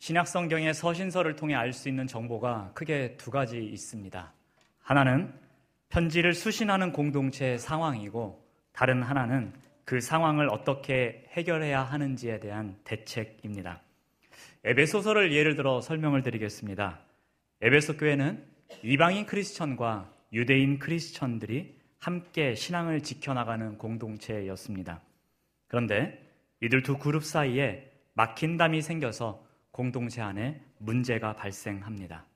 신약성경의 서신서를 통해 알 수 있는 정보가 크게 두 가지 있습니다. 하나는 편지를 수신하는 공동체의 상황이고, 다른 하나는 그 상황을 어떻게 해결해야 하는지에 대한 대책입니다. 에베소서를 예를 들어 설명을 드리겠습니다. 에베소 교회는 이방인 크리스천과 유대인 크리스천들이 함께 신앙을 지켜나가는 공동체였습니다. 그런데 이들 두 그룹 사이에 막힌 담이 생겨서 공동체 안에 문제가 발생합니다.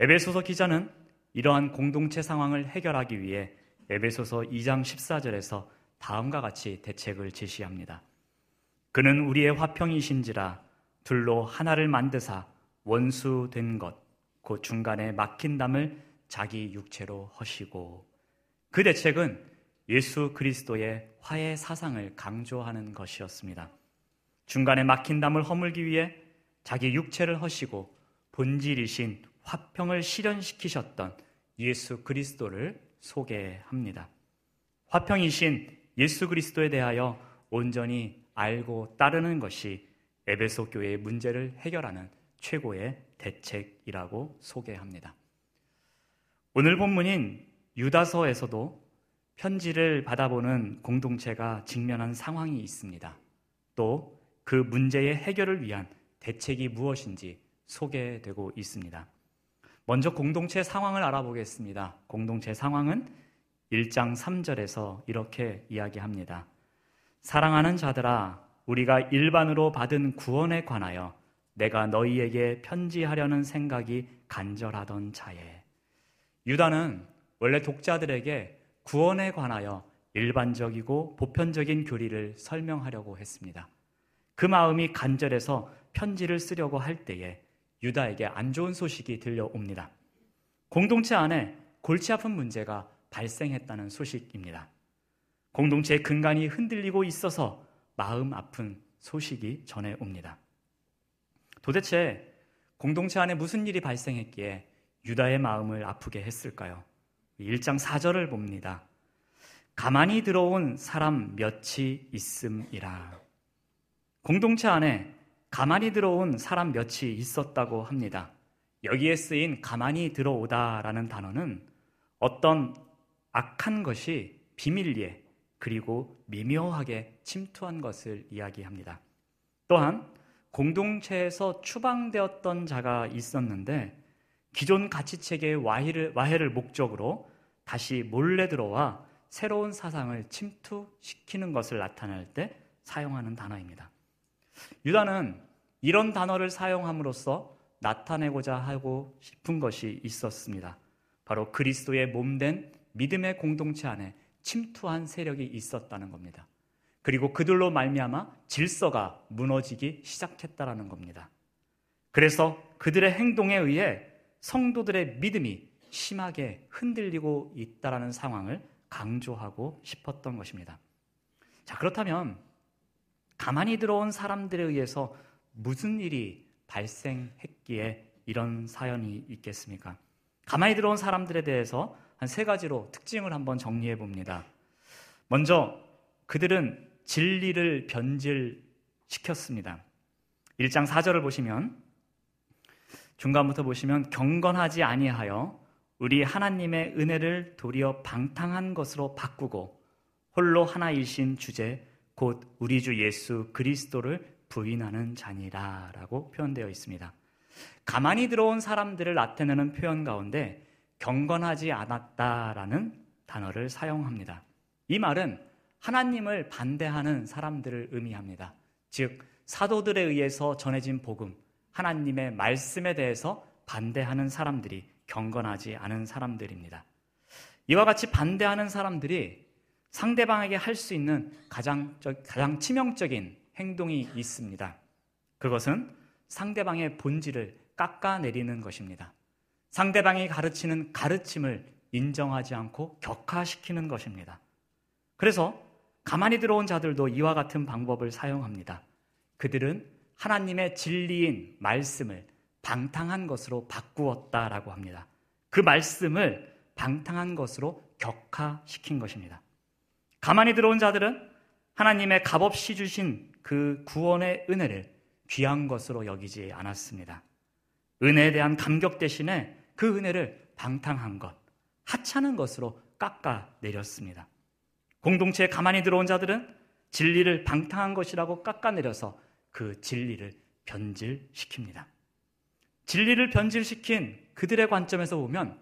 에베소서 기자는 이러한 공동체 상황을 해결하기 위해 에베소서 2장 14절에서 다음과 같이 대책을 제시합니다. 그는 우리의 화평이신지라 둘로 하나를 만드사 원수 된 것, 그 중간에 막힌 담을 자기 육체로 허시고. 그 대책은 예수 그리스도의 화해 사상을 강조하는 것이었습니다. 중간에 막힌 담을 허물기 위해 자기 육체를 허시고 본질이신 화평을 실현시키셨던 예수 그리스도를 소개합니다. 화평이신 예수 그리스도에 대하여 온전히 알고 따르는 것이 에베소 교회의 문제를 해결하는 최고의 대책이라고 소개합니다. 오늘 본문인 유다서에서도 편지를 받아보는 공동체가 직면한 상황이 있습니다. 또 그 문제의 해결을 위한 대책이 무엇인지 소개되고 있습니다. 먼저 공동체 상황을 알아보겠습니다. 공동체 상황은 1장 3절에서 이렇게 이야기합니다. 사랑하는 자들아, 우리가 일반으로 받은 구원에 관하여 내가 너희에게 편지하려는 생각이 간절하던 자에. 유다는 원래 독자들에게 구원에 관하여 일반적이고 보편적인 교리를 설명하려고 했습니다. 그 마음이 간절해서 편지를 쓰려고 할 때에 유다에게 안 좋은 소식이 들려옵니다. 공동체 안에 골치 아픈 문제가 발생했다는 소식입니다. 공동체의 근간이 흔들리고 있어서 마음 아픈 소식이 전해옵니다. 도대체 공동체 안에 무슨 일이 발생했기에 유다의 마음을 아프게 했을까요? 1장 4절을 봅니다. 가만히 들어온 사람 몇이 있음이라. 공동체 안에 가만히 들어온 사람 몇이 있었다고 합니다. 여기에 쓰인 가만히 들어오다라는 단어는 어떤 악한 것이 비밀리에 그리고 미묘하게 침투한 것을 이야기합니다. 또한 공동체에서 추방되었던 자가 있었는데 기존 가치체계의 와해를 목적으로 다시 몰래 들어와 새로운 사상을 침투시키는 것을 나타낼 때 사용하는 단어입니다. 유다는 이런 단어를 사용함으로써 나타내고자 하고 싶은 것이 있었습니다. 바로 그리스도의 몸된 믿음의 공동체 안에 침투한 세력이 있었다는 겁니다. 그리고 그들로 말미암아 질서가 무너지기 시작했다라는 겁니다. 그래서 그들의 행동에 의해 성도들의 믿음이 심하게 흔들리고 있다라는 상황을 강조하고 싶었던 것입니다. 자, 그렇다면 가만히 들어온 사람들에 의해서 무슨 일이 발생했기에 이런 사연이 있겠습니까? 가만히 들어온 사람들에 대해서 한 세 가지로 특징을 한번 정리해 봅니다. 먼저 그들은 진리를 변질시켰습니다. 1장 4절을 보시면, 중간부터 보시면 경건하지 아니하여 우리 하나님의 은혜를 도리어 방탕한 것으로 바꾸고 홀로 하나이신 주제 곧 우리 주 예수 그리스도를 부인하는 자니라 라고 표현되어 있습니다. 가만히 들어온 사람들을 나타내는 표현 가운데 경건하지 않았다라는 단어를 사용합니다. 이 말은 하나님을 반대하는 사람들을 의미합니다. 즉 사도들에 의해서 전해진 복음, 하나님의 말씀에 대해서 반대하는 사람들이 경건하지 않은 사람들입니다. 이와 같이 반대하는 사람들이 상대방에게 할 수 있는 가장 치명적인 행동이 있습니다. 그것은 상대방의 본질을 깎아내리는 것입니다. 상대방이 가르치는 가르침을 인정하지 않고 격화시키는 것입니다. 그래서 가만히 들어온 자들도 이와 같은 방법을 사용합니다. 그들은 하나님의 진리인 말씀을 방탕한 것으로 바꾸었다라고 합니다. 그 말씀을 방탕한 것으로 격화시킨 것입니다. 가만히 들어온 자들은 하나님의 값없이 주신 그 구원의 은혜를 귀한 것으로 여기지 않았습니다. 은혜에 대한 감격 대신에 그 은혜를 방탕한 것, 하찮은 것으로 깎아내렸습니다. 공동체에 가만히 들어온 자들은 진리를 방탕한 것이라고 깎아내려서 그 진리를 변질시킵니다. 진리를 변질시킨 그들의 관점에서 보면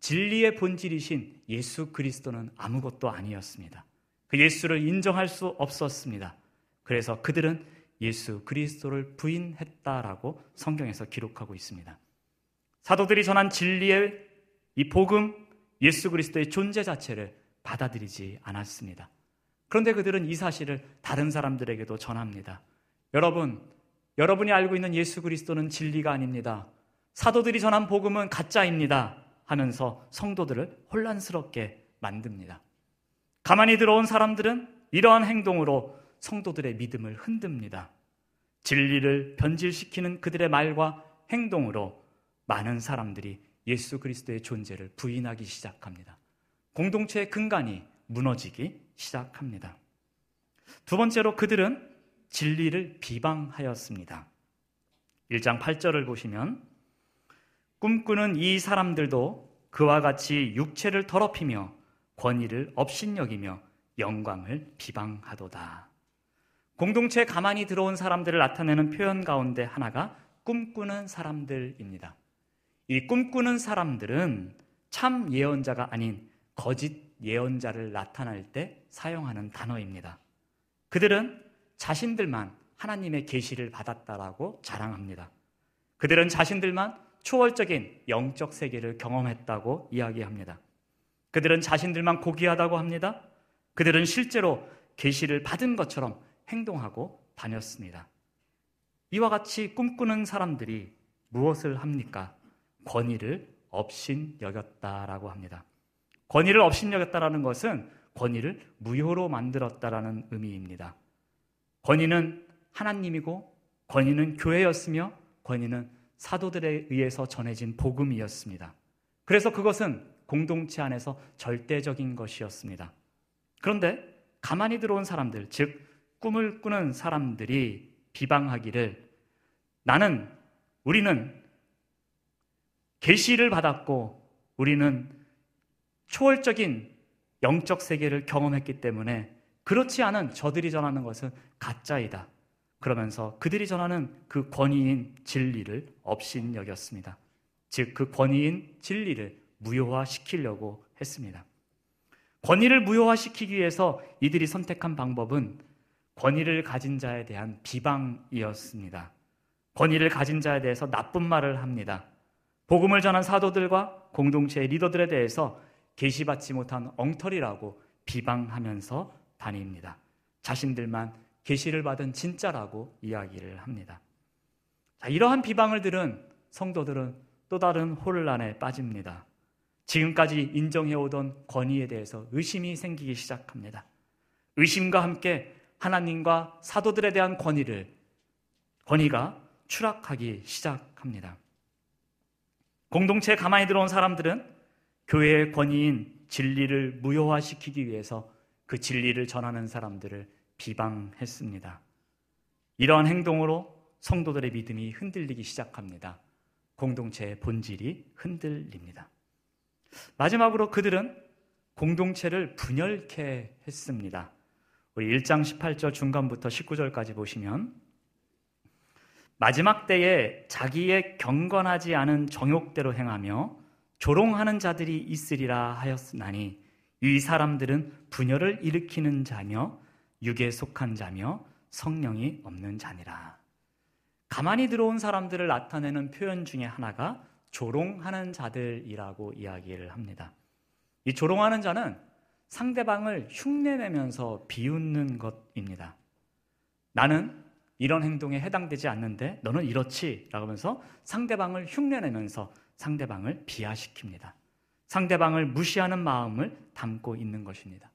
진리의 본질이신 예수 그리스도는 아무것도 아니었습니다. 그 예수를 인정할 수 없었습니다. 그래서 그들은 예수 그리스도를 부인했다라고 성경에서 기록하고 있습니다. 사도들이 전한 진리의 이 복음, 예수 그리스도의 존재 자체를 받아들이지 않았습니다. 그런데 그들은 이 사실을 다른 사람들에게도 전합니다. 여러분, 여러분이 알고 있는 예수 그리스도는 진리가 아닙니다. 사도들이 전한 복음은 가짜입니다. 하면서 성도들을 혼란스럽게 만듭니다. 가만히 들어온 사람들은 이러한 행동으로 성도들의 믿음을 흔듭니다. 진리를 변질시키는 그들의 말과 행동으로 많은 사람들이 예수 그리스도의 존재를 부인하기 시작합니다. 공동체의 근간이 무너지기 시작합니다. 두 번째로 그들은 진리를 비방하였습니다. 1장 8절을 보시면 꿈꾸는 이 사람들도 그와 같이 육체를 더럽히며 권위를 업신여기며 영광을 비방하도다. 공동체에 가만히 들어온 사람들을 나타내는 표현 가운데 하나가 꿈꾸는 사람들입니다. 이 꿈꾸는 사람들은 참 예언자가 아닌 거짓 예언자를 나타낼 때 사용하는 단어입니다. 그들은 자신들만 하나님의 계시를 받았다라고 자랑합니다. 그들은 자신들만 초월적인 영적 세계를 경험했다고 이야기합니다. 그들은 자신들만 고귀하다고 합니다. 그들은 실제로 계시를 받은 것처럼 행동하고 다녔습니다. 이와 같이 꿈꾸는 사람들이 무엇을 합니까? 권위를 업신여겼다라고 합니다. 권위를 업신여겼다라는 것은 권위를 무효로 만들었다라는 의미입니다. 권위는 하나님이고 권위는 교회였으며 권위는 사도들에 의해서 전해진 복음이었습니다. 그래서 그것은 공동체 안에서 절대적인 것이었습니다. 그런데 가만히 들어온 사람들, 즉 꿈을 꾸는 사람들이 비방하기를 우리는 계시를 받았고 우리는 초월적인 영적 세계를 경험했기 때문에 그렇지 않은 저들이 전하는 것은 가짜이다. 그러면서 그들이 전하는 그 권위인 진리를 업신여겼습니다. 즉 그 권위인 진리를 무효화시키려고 했습니다. 권위를 무효화시키기 위해서 이들이 선택한 방법은 권위를 가진 자에 대한 비방이었습니다. 권위를 가진 자에 대해서 나쁜 말을 합니다. 복음을 전한 사도들과 공동체의 리더들에 대해서 계시받지 못한 엉터리라고 비방하면서 다닙니다. 자신들만 계시를 받은 진짜라고 이야기를 합니다. 이러한 비방을 들은 성도들은 또 다른 혼란에 빠집니다. 지금까지 인정해오던 권위에 대해서 의심이 생기기 시작합니다. 의심과 함께 하나님과 사도들에 대한 권위가 추락하기 시작합니다. 공동체에 가만히 들어온 사람들은 교회의 권위인 진리를 무효화시키기 위해서 그 진리를 전하는 사람들을 비방했습니다. 이러한 행동으로 성도들의 믿음이 흔들리기 시작합니다. 공동체의 본질이 흔들립니다. 마지막으로 그들은 공동체를 분열케 했습니다. 우리 1장 18절 중간부터 19절까지 보시면 마지막 때에 자기의 경건하지 않은 정욕대로 행하며 조롱하는 자들이 있으리라 하였으나니 이 사람들은 분열을 일으키는 자며 육에 속한 자며 성령이 없는 자니라. 가만히 들어온 사람들을 나타내는 표현 중에 하나가 조롱하는 자들이라고 이야기를 합니다. 이 조롱하는 자는 상대방을 흉내내면서 비웃는 것입니다. 나는 이런 행동에 해당되지 않는데 너는 이렇지 라고 하면서 상대방을 흉내내면서 상대방을 비하시킵니다. 상대방을 무시하는 마음을 담고 있는 것입니다.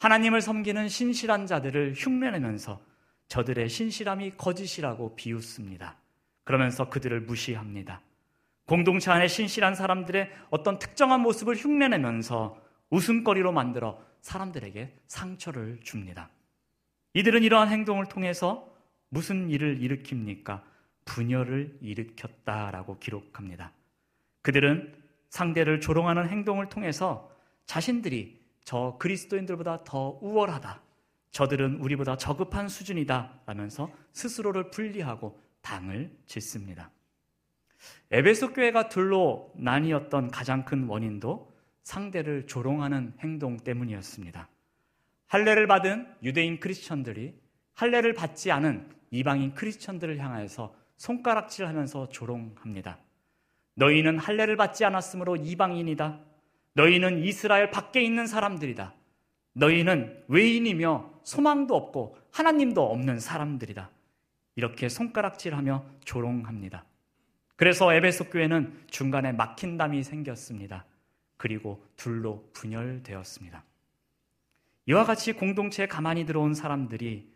하나님을 섬기는 신실한 자들을 흉내내면서 저들의 신실함이 거짓이라고 비웃습니다. 그러면서 그들을 무시합니다. 공동체 안에 신실한 사람들의 어떤 특정한 모습을 흉내내면서 웃음거리로 만들어 사람들에게 상처를 줍니다. 이들은 이러한 행동을 통해서 무슨 일을 일으킵니까? 분열을 일으켰다라고 기록합니다. 그들은 상대를 조롱하는 행동을 통해서 자신들이 저 그리스도인들보다 더 우월하다, 저들은 우리보다 저급한 수준이다 라면서 스스로를 분리하고 당을 짓습니다. 에베소 교회가 둘로 나뉘었던 가장 큰 원인도 상대를 조롱하는 행동 때문이었습니다. 할례를 받은 유대인 크리스천들이 할례를 받지 않은 이방인 크리스천들을 향해서 손가락질하면서 조롱합니다. 너희는 할례를 받지 않았으므로 이방인이다. 너희는 이스라엘 밖에 있는 사람들이다. 너희는 외인이며 소망도 없고 하나님도 없는 사람들이다. 이렇게 손가락질하며 조롱합니다. 그래서 에베소 교회는 중간에 막힌 담이 생겼습니다. 그리고 둘로 분열되었습니다. 이와 같이 공동체에 가만히 들어온 사람들이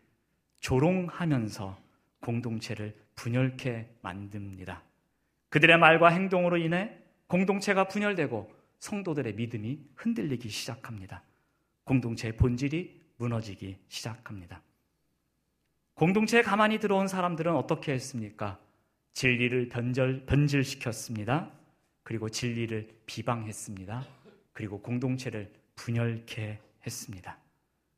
조롱하면서 공동체를 분열케 만듭니다. 그들의 말과 행동으로 인해 공동체가 분열되고 성도들의 믿음이 흔들리기 시작합니다. 공동체의 본질이 무너지기 시작합니다. 공동체에 가만히 들어온 사람들은 어떻게 했습니까? 진리를 변질시켰습니다. 그리고 진리를 비방했습니다. 그리고 공동체를 분열케 했습니다.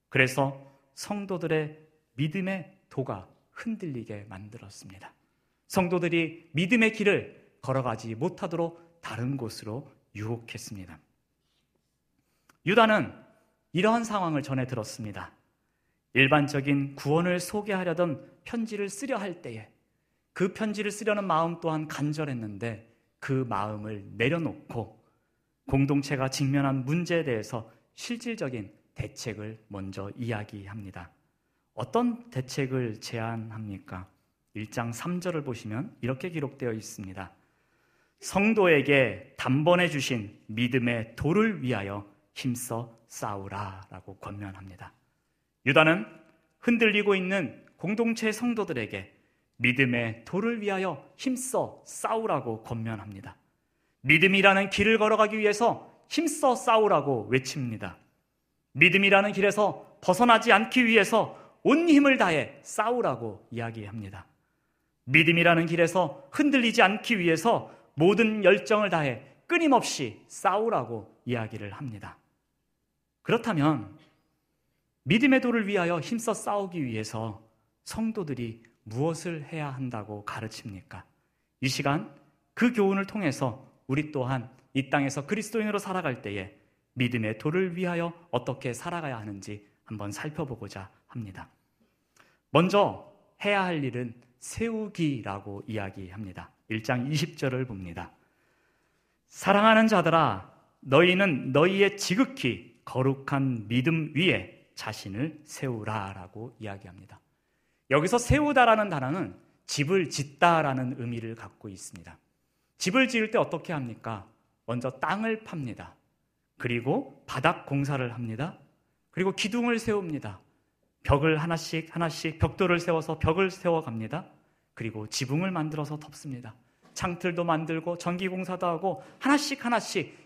그래서 성도들의 믿음의 도가 흔들리게 만들었습니다. 성도들이 믿음의 길을 걸어가지 못하도록 다른 곳으로 유혹했습니다. 유다는 이러한 상황을 전해 들었습니다. 일반적인 구원을 소개하려던 편지를 쓰려 할 때에 그 편지를 쓰려는 마음 또한 간절했는데 그 마음을 내려놓고 공동체가 직면한 문제에 대해서 실질적인 대책을 먼저 이야기합니다. 어떤 대책을 제안합니까? 1장 3절을 보시면 이렇게 기록되어 있습니다. 성도에게 단번에 주신 믿음의 도를 위하여 힘써 싸우라 라고 권면합니다. 유다는 흔들리고 있는 공동체 성도들에게 믿음의 도를 위하여 힘써 싸우라고 권면합니다. 믿음이라는 길을 걸어가기 위해서 힘써 싸우라고 외칩니다. 믿음이라는 길에서 벗어나지 않기 위해서 온 힘을 다해 싸우라고 이야기합니다. 믿음이라는 길에서 흔들리지 않기 위해서 모든 열정을 다해 끊임없이 싸우라고 이야기를 합니다. 그렇다면 믿음의 도를 위하여 힘써 싸우기 위해서 성도들이 무엇을 해야 한다고 가르칩니까? 이 시간 그 교훈을 통해서 우리 또한 이 땅에서 그리스도인으로 살아갈 때에 믿음의 도를 위하여 어떻게 살아가야 하는지 한번 살펴보고자 합니다. 먼저 해야 할 일은 세우기라고 이야기합니다. 1장 20절을 봅니다. 사랑하는 자들아, 너희는 너희의 지극히 거룩한 믿음 위에 자신을 세우라라고 이야기합니다. 여기서 세우다라는 단어는 집을 짓다라는 의미를 갖고 있습니다. 집을 지을 때 어떻게 합니까? 먼저 땅을 팝니다. 그리고 바닥 공사를 합니다. 그리고 기둥을 세웁니다. 벽을 하나씩 벽돌을 세워서 벽을 세워갑니다. 그리고 지붕을 만들어서 덮습니다. 창틀도 만들고 전기공사도 하고 하나씩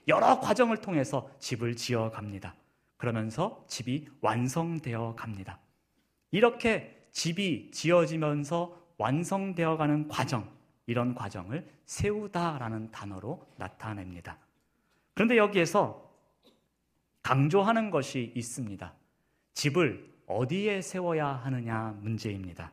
여러 과정을 통해서 집을 지어갑니다. 그러면서 집이 완성되어 갑니다. 이렇게 집이 지어지면서 완성되어가는 과정, 이런 과정을 세우다라는 단어로 나타냅니다. 그런데 여기에서 강조하는 것이 있습니다. 집을 어디에 세워야 하느냐 문제입니다.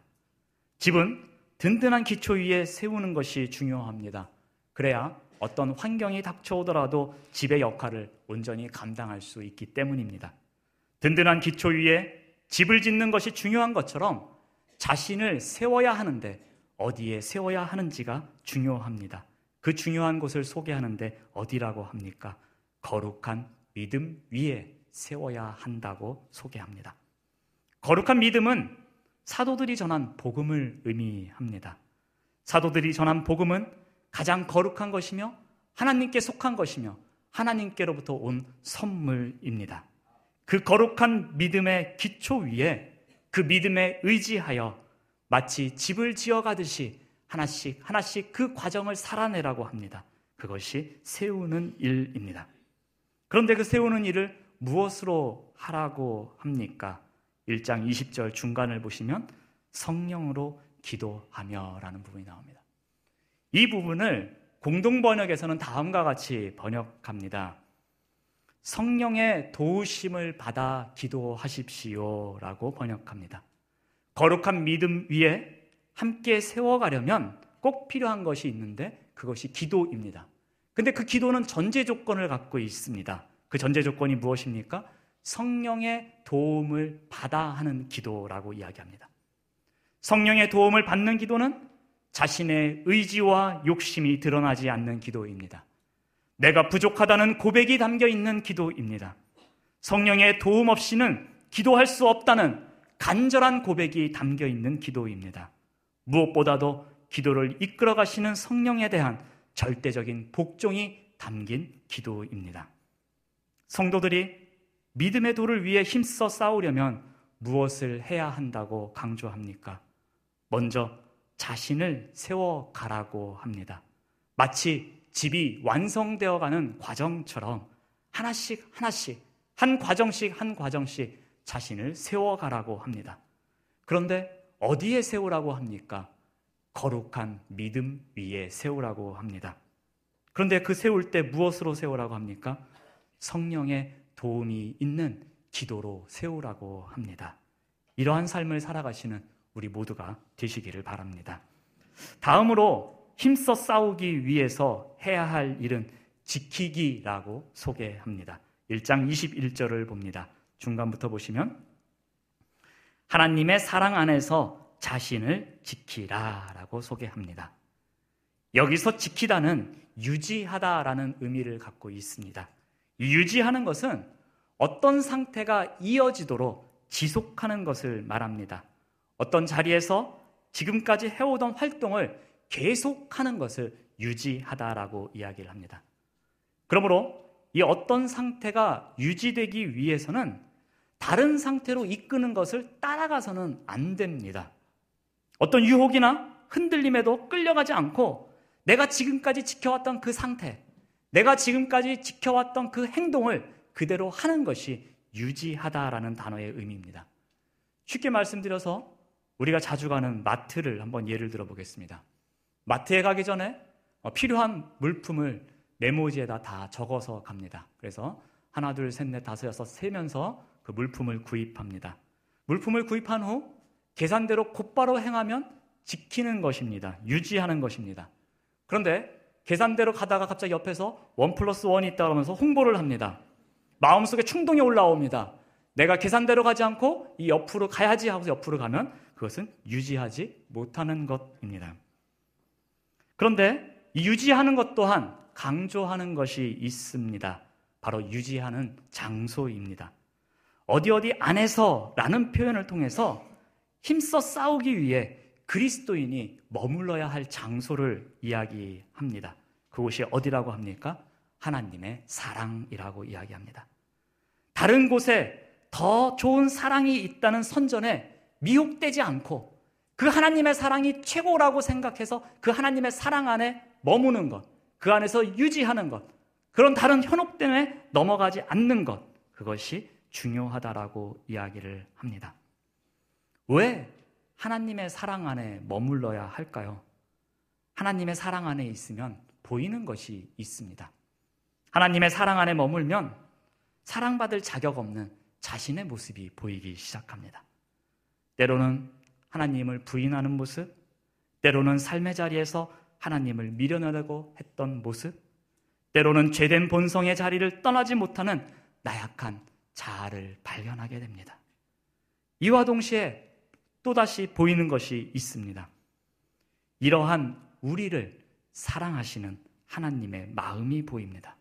집은 든든한 기초 위에 세우는 것이 중요합니다. 그래야 어떤 환경이 닥쳐오더라도 집의 역할을 온전히 감당할 수 있기 때문입니다. 든든한 기초 위에 집을 짓는 것이 중요한 것처럼 자신을 세워야 하는데 어디에 세워야 하는지가 중요합니다. 그 중요한 곳을 소개하는데 어디라고 합니까? 거룩한 믿음 위에 세워야 한다고 소개합니다. 거룩한 믿음은 사도들이 전한 복음을 의미합니다. 사도들이 전한 복음은 가장 거룩한 것이며 하나님께 속한 것이며 하나님께로부터 온 선물입니다. 그 거룩한 믿음의 기초 위에 그 믿음에 의지하여 마치 집을 지어가듯이 하나씩 그 과정을 살아내라고 합니다. 그것이 세우는 일입니다. 그런데 그 세우는 일을 무엇으로 하라고 합니까? 1장 20절 중간을 보시면 성령으로 기도하며 라는 부분이 나옵니다. 이 부분을 공동번역에서는 다음과 같이 번역합니다. 성령의 도우심을 받아 기도하십시오 라고 번역합니다. 거룩한 믿음 위에 함께 세워가려면 꼭 필요한 것이 있는데 그것이 기도입니다. 근데 그 기도는 전제 조건을 갖고 있습니다. 그 전제 조건이 무엇입니까? 성령의 도움을 받아 하는 기도라고 이야기합니다. 성령의 도움을 받는 기도는 자신의 의지와 욕심이 드러나지 않는 기도입니다. 내가 부족하다는 고백이 담겨있는 기도입니다. 성령의 도움 없이는 기도할 수 없다는 간절한 고백이 담겨있는 기도입니다. 무엇보다도 기도를 이끌어 가시는 성령에 대한 절대적인 복종이 담긴 기도입니다. 성도들이 믿음의 도를 위해 힘써 싸우려면 무엇을 해야 한다고 강조합니까? 먼저 자신을 세워가라고 합니다. 마치 집이 완성되어가는 과정처럼 하나씩 하나씩, 한 과정씩 한 과정씩 자신을 세워가라고 합니다. 그런데 어디에 세우라고 합니까? 거룩한 믿음 위에 세우라고 합니다. 그런데 그 세울 때 무엇으로 세우라고 합니까? 성령의 도움이 있는 기도로 세우라고 합니다. 이러한 삶을 살아가시는 우리 모두가 되시기를 바랍니다. 다음으로 힘써 싸우기 위해서 해야 할 일은 지키기라고 소개합니다. 1장 21절을 봅니다. 중간부터 보시면 하나님의 사랑 안에서 자신을 지키라라고 소개합니다. 여기서 지키다는 유지하다라는 의미를 갖고 있습니다. 유지하는 것은 어떤 상태가 이어지도록 지속하는 것을 말합니다. 어떤 자리에서 지금까지 해오던 활동을 계속하는 것을 유지하다라고 이야기를 합니다. 그러므로 이 어떤 상태가 유지되기 위해서는 다른 상태로 이끄는 것을 따라가서는 안 됩니다. 어떤 유혹이나 흔들림에도 끌려가지 않고 내가 지금까지 지켜왔던 그 상태, 내가 지금까지 지켜왔던 그 행동을 그대로 하는 것이 유지하다라는 단어의 의미입니다. 쉽게 말씀드려서 우리가 자주 가는 마트를 한번 예를 들어보겠습니다. 마트에 가기 전에 필요한 물품을 메모지에다 다 적어서 갑니다. 그래서 하나, 둘, 셋, 넷, 다섯, 여섯 세면서 그 물품을 구입합니다. 물품을 구입한 후 계산대로 곧바로 행하면 지키는 것입니다. 유지하는 것입니다. 그런데 계산대로 가다가 갑자기 옆에서 1+1이 있다 그러면서 홍보를 합니다. 마음속에 충동이 올라옵니다. 내가 계산대로 가지 않고 이 옆으로 가야지 하고서 옆으로 가면 그것은 유지하지 못하는 것입니다. 그런데 이 유지하는 것 또한 강조하는 것이 있습니다. 바로 유지하는 장소입니다. 어디 어디 안에서 라는 표현을 통해서 힘써 싸우기 위해 그리스도인이 머물러야 할 장소를 이야기합니다. 그곳이 어디라고 합니까? 하나님의 사랑이라고 이야기합니다. 다른 곳에 더 좋은 사랑이 있다는 선전에 미혹되지 않고 그 하나님의 사랑이 최고라고 생각해서 그 하나님의 사랑 안에 머무는 것, 그 안에서 유지하는 것, 그런 다른 현혹됨에 넘어가지 않는 것, 그것이 중요하다라고 이야기를 합니다. 왜 하나님의 사랑 안에 머물러야 할까요? 하나님의 사랑 안에 있으면 보이는 것이 있습니다. 하나님의 사랑 안에 머물면 사랑받을 자격 없는 자신의 모습이 보이기 시작합니다. 때로는 하나님을 부인하는 모습, 때로는 삶의 자리에서 하나님을 밀어내려고 했던 모습, 때로는 죄된 본성의 자리를 떠나지 못하는 나약한 자아를 발견하게 됩니다. 이와 동시에 또다시 보이는 것이 있습니다. 이러한 우리를 사랑하시는 하나님의 마음이 보입니다.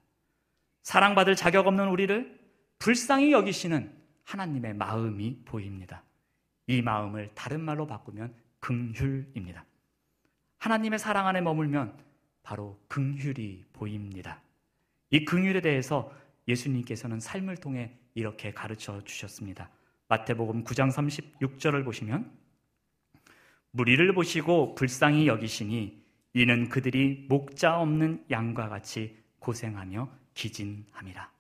사랑받을 자격 없는 우리를 불쌍히 여기시는 하나님의 마음이 보입니다. 이 마음을 다른 말로 바꾸면 긍휼입니다. 하나님의 사랑 안에 머물면 바로 긍휼이 보입니다. 이 긍휼에 대해서 예수님께서는 삶을 통해 이렇게 가르쳐 주셨습니다. 마태복음 9장 36절을 보시면 무리를 보시고 불쌍히 여기시니 이는 그들이 목자 없는 양과 같이 고생하며 기진함이라.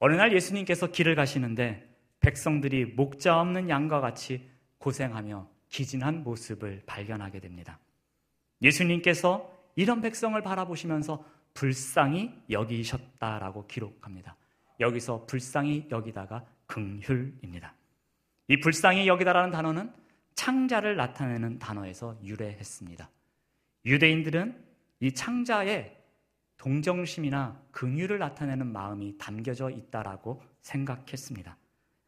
어느 날 예수님께서 길을 가시는데 백성들이 목자 없는 양과 같이 고생하며 기진한 모습을 발견하게 됩니다. 예수님께서 이런 백성을 바라보시면서 불쌍히 여기셨다라고 기록합니다. 여기서 불쌍히 여기다가 긍휼입니다. 이 불쌍히 여기다라는 단어는 창자를 나타내는 단어에서 유래했습니다. 유대인들은 이 창자에 동정심이나 긍휼을 나타내는 마음이 담겨져 있다라고 생각했습니다.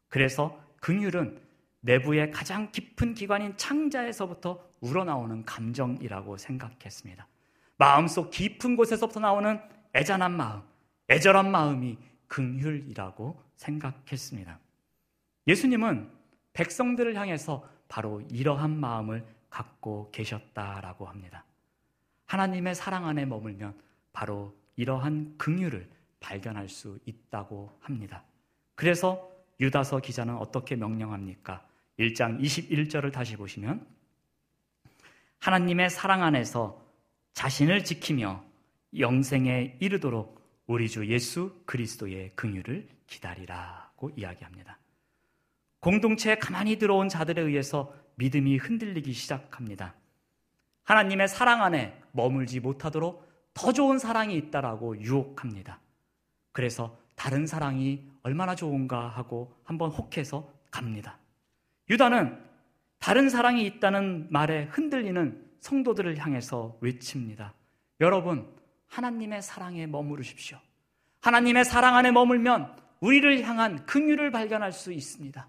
그래서 긍휼은 내부의 가장 깊은 기관인 창자에서부터 우러나오는 감정이라고 생각했습니다. 마음속 깊은 곳에서부터 나오는 애잔한 마음, 애절한 마음이 긍휼이라고 생각했습니다. 예수님은 백성들을 향해서 바로 이러한 마음을 갖고 계셨다라고 합니다. 하나님의 사랑 안에 머물면 바로 이러한 긍휼을 발견할 수 있다고 합니다. 그래서 유다서 기자는 어떻게 명령합니까? 1장 21절을 다시 보시면, 하나님의 사랑 안에서 자신을 지키며 영생에 이르도록 우리 주 예수 그리스도의 긍휼을 기다리라고 이야기합니다. 공동체에 가만히 들어온 자들에 의해서 믿음이 흔들리기 시작합니다. 하나님의 사랑 안에 머물지 못하도록 더 좋은 사랑이 있다라고 유혹합니다. 그래서 다른 사랑이 얼마나 좋은가 하고 한번 혹해서 갑니다. 유다는 다른 사랑이 있다는 말에 흔들리는 성도들을 향해서 외칩니다. 여러분, 하나님의 사랑에 머무르십시오. 하나님의 사랑 안에 머물면 우리를 향한 긍휼을 발견할 수 있습니다.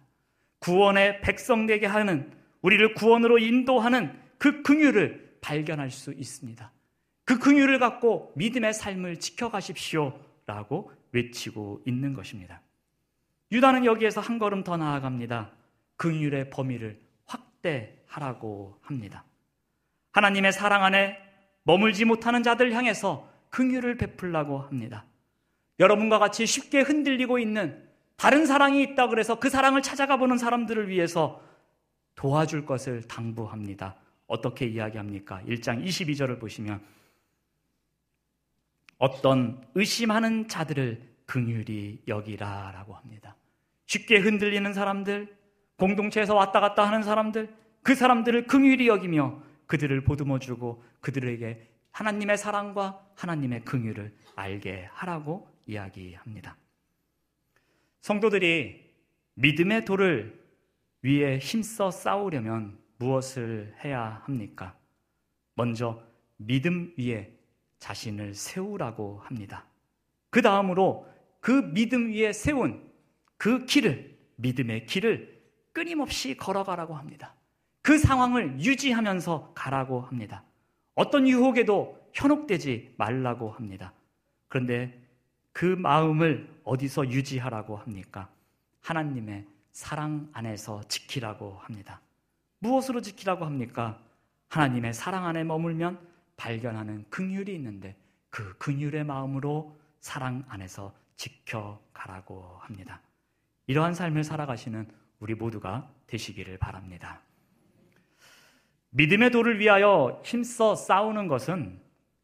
구원의 백성되게 하는, 우리를 구원으로 인도하는 그 긍휼을 발견할 수 있습니다. 그 긍휼을 갖고 믿음의 삶을 지켜가십시오 라고 외치고 있는 것입니다. 유다는 여기에서 한 걸음 더 나아갑니다. 긍휼의 범위를 확대하라고 합니다. 하나님의 사랑 안에 머물지 못하는 자들 향해서 긍휼을 베풀라고 합니다. 여러분과 같이 쉽게 흔들리고 있는 다른 사랑이 있다고 해서 그 사랑을 찾아가 보는 사람들을 위해서 도와줄 것을 당부합니다. 어떻게 이야기합니까? 1장 22절을 보시면, 어떤 의심하는 자들을 긍휼히 여기라라고 합니다. 쉽게 흔들리는 사람들, 공동체에서 왔다 갔다 하는 사람들, 그 사람들을 긍휼히 여기며 그들을 보듬어주고 그들에게 하나님의 사랑과 하나님의 긍휼을 알게 하라고 이야기합니다. 성도들이 믿음의 도를 위해 힘써 싸우려면 무엇을 해야 합니까? 먼저 믿음 위에 자신을 세우라고 합니다. 그 다음으로 그 믿음 위에 세운 그 길을, 믿음의 길을 끊임없이 걸어가라고 합니다. 그 상황을 유지하면서 가라고 합니다. 어떤 유혹에도 현혹되지 말라고 합니다. 그런데 그 마음을 어디서 유지하라고 합니까? 하나님의 사랑 안에서 지키라고 합니다. 무엇으로 지키라고 합니까? 하나님의 사랑 안에 머물면 발견하는 긍휼이 있는데 그 긍휼의 마음으로 사랑 안에서 지켜가라고 합니다. 이러한 삶을 살아가시는 우리 모두가 되시기를 바랍니다. 믿음의 도를 위하여 힘써 싸우는 것은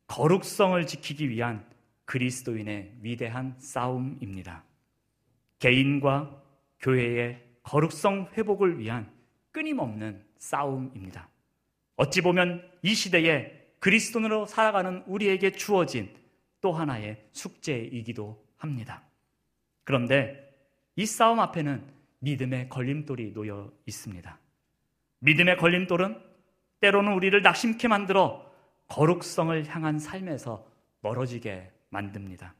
거룩성을 지키기 위한 그리스도인의 위대한 싸움입니다. 개인과 교회의 거룩성 회복을 위한 끊임없는 싸움입니다. 어찌 보면 이 시대에 그리스도인으로 살아가는 우리에게 주어진 또 하나의 숙제이기도 합니다. 그런데 이 싸움 앞에는 믿음의 걸림돌이 놓여 있습니다. 믿음의 걸림돌은 때로는 우리를 낙심케 만들어 거룩성을 향한 삶에서 멀어지게 만듭니다.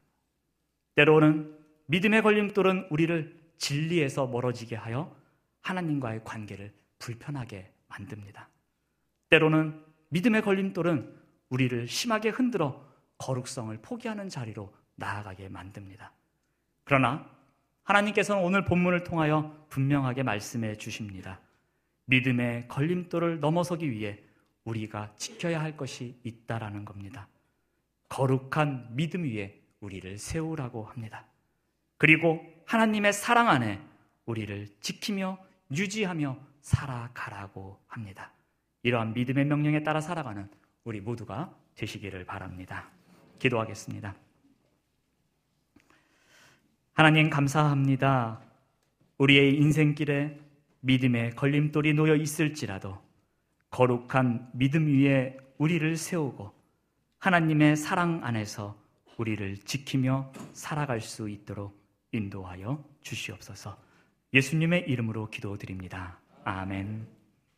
때로는 믿음의 걸림돌은 우리를 진리에서 멀어지게 하여 하나님과의 관계를 불편하게 만듭니다. 때로는 믿음의 걸림돌은 우리를 심하게 흔들어 거룩성을 포기하는 자리로 나아가게 만듭니다. 그러나 하나님께서는 오늘 본문을 통하여 분명하게 말씀해 주십니다. 믿음의 걸림돌을 넘어서기 위해 우리가 지켜야 할 것이 있다라는 겁니다. 거룩한 믿음 위에 우리를 세우라고 합니다. 그리고 하나님의 사랑 안에 우리를 지키며 유지하며 살아가라고 합니다. 이러한 믿음의 명령에 따라 살아가는 우리 모두가 되시기를 바랍니다. 기도하겠습니다. 하나님, 감사합니다. 우리의 인생길에 믿음의 걸림돌이 놓여 있을지라도 거룩한 믿음 위에 우리를 세우고 하나님의 사랑 안에서 우리를 지키며 살아갈 수 있도록 인도하여 주시옵소서. 예수님의 이름으로 기도드립니다. 아멘.